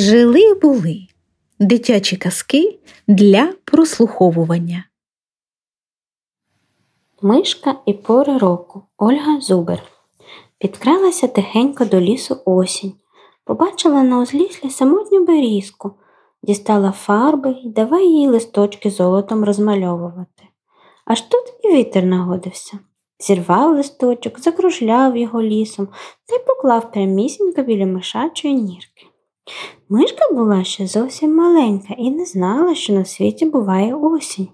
Жили-були. Дитячі казки для прослуховування. Мишка і пори року. Ольга Зубер. Підкралася тихенько до лісу осінь. Побачила на узліссі самотню берізку. Дістала фарби і давай їй листочки золотом розмальовувати. Аж тут і вітер нагодився. Зірвав листочок, закружляв його лісом та й поклав прямісінько біля мишачої нірки. Мишка була ще зовсім маленька і не знала, що на світі буває осінь,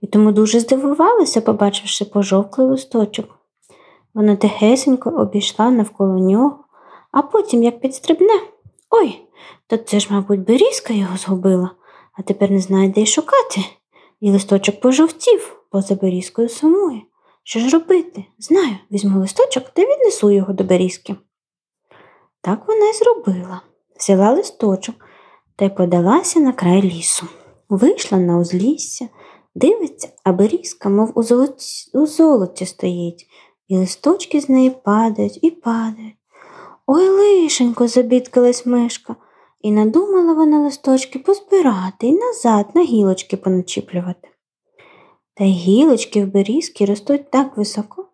і тому дуже здивувалася, побачивши пожовклий листочок. Вона тихесенько обійшла навколо нього, а потім, як підстрибне, «Ой, то це ж, мабуть, берізка його згубила, а тепер не знає, де й шукати, і листочок пожовтів, бо за берізкою сумує. Що ж робити? Знаю, візьму листочок та віднесу його до берізки». Так вона й зробила. Взяла листочок та й подалася на край лісу. Вийшла на узлісся, дивиться, а берізка, мов у золоті стоїть, і листочки з неї падають і падають. «Ой, лишенько!» – забідкалась мишка. І надумала вона листочки позбирати і назад на гілочки поначіплювати. Та гілочки в берізки ростуть так високо,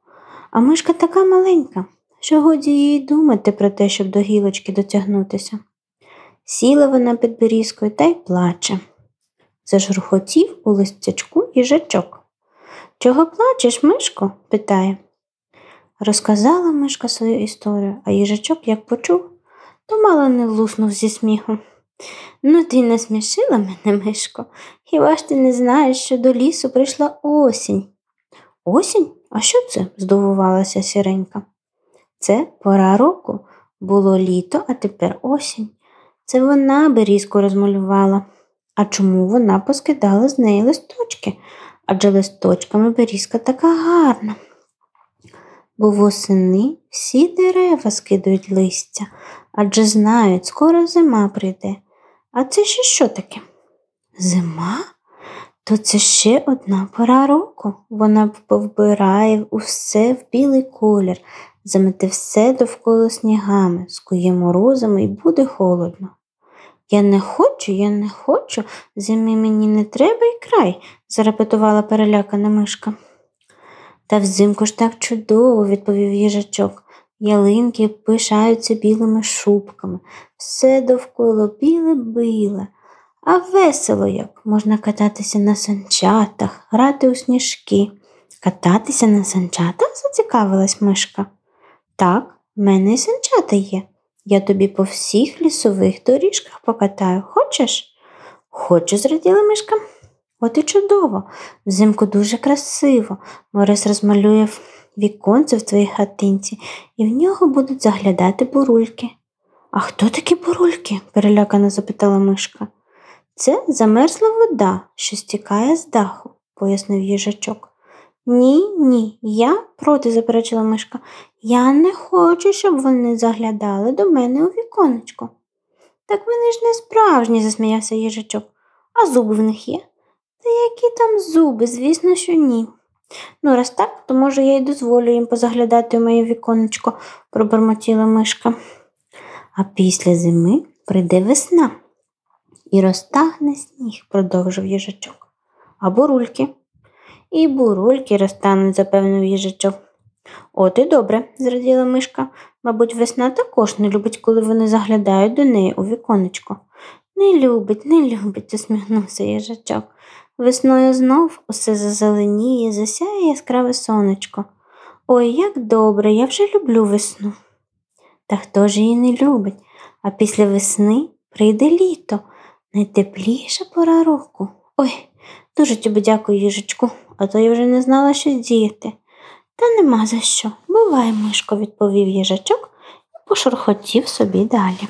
а мишка така маленька, що годі їй думати про те, щоб до гілочки дотягнутися. Сіла вона під берізкою та й плаче. Зажурхотів у листячку їжачок. «Чого плачеш, мишко?» – питає. Розказала мишка свою історію, а їжачок, як почув, то мало не луснув зі сміху. «Ну ти насмішила мене, мишко, хіба ж ти не знаєш, що до лісу прийшла осінь?» «Осінь? А що це?» – здивувалася сіренька. «Це пора року. Було літо, а тепер осінь. Це вона берізку розмалювала. А чому вона поскидала з неї листочки? Адже листочками берізка така гарна. Бо восени всі дерева скидають листя, адже знають, скоро зима прийде. А це ще що таке?» «Зима? То це ще одна пора року. Вона повбирає усе в білий колір, замете все довкола снігами, скує морозами і буде холодно. Я не хочу, зими мені не треба і край», – зарепетувала перелякана мишка. «Та взимку ж так чудово», – відповів їжачок. «Ялинки пишаються білими шубками, все довкола біле-біле. А весело як! Можна кататися на санчатах, грати у сніжки». «Кататися на санчатах?» – зацікавилась мишка. «Так, в мене і санчата є. Я тобі по всіх лісових доріжках покатаю. Хочеш?» «Хочу», – зраділа мишка. «От і чудово! Взимку дуже красиво. Мороз розмалює віконце в твоїй хатинці, і в нього будуть заглядати бурульки». «А хто такі бурульки?» – перелякано запитала мишка. «Це замерзла вода, що стікає з даху», – пояснив їжачок. «Ні, я проти», – заперечила мишка. «Я не хочу, щоб вони заглядали до мене у віконечко». «Так вони ж не справжні», – засміявся їжачок. «А зуби в них є?» «Та які там зуби, звісно, що ні. Ну, раз так, то може я й дозволю їм позаглядати у моє віконечко», – пробормотіла мишка. «А після зими прийде весна і розтане сніг», – продовжив їжачок. «А бурульки?» «І бурульки розтануть», – запевнив їжачок. «От і добре», – зраділа мишка. «Мабуть, весна також не любить, коли вони заглядають до неї у віконечко». Не любить, усміхнувся їжачок. «Весною знов усе зазеленіє, засяє яскраве сонечко. Ой, як добре, я вже люблю весну». «Та хто ж її не любить? А після весни прийде літо, найтепліша пора року. Ой, дуже тобі дякую, їжачку, а то я вже не знала, що діяти». «Та нема за що, бувай, мишко», – відповів їжачок і пошурхотів собі далі.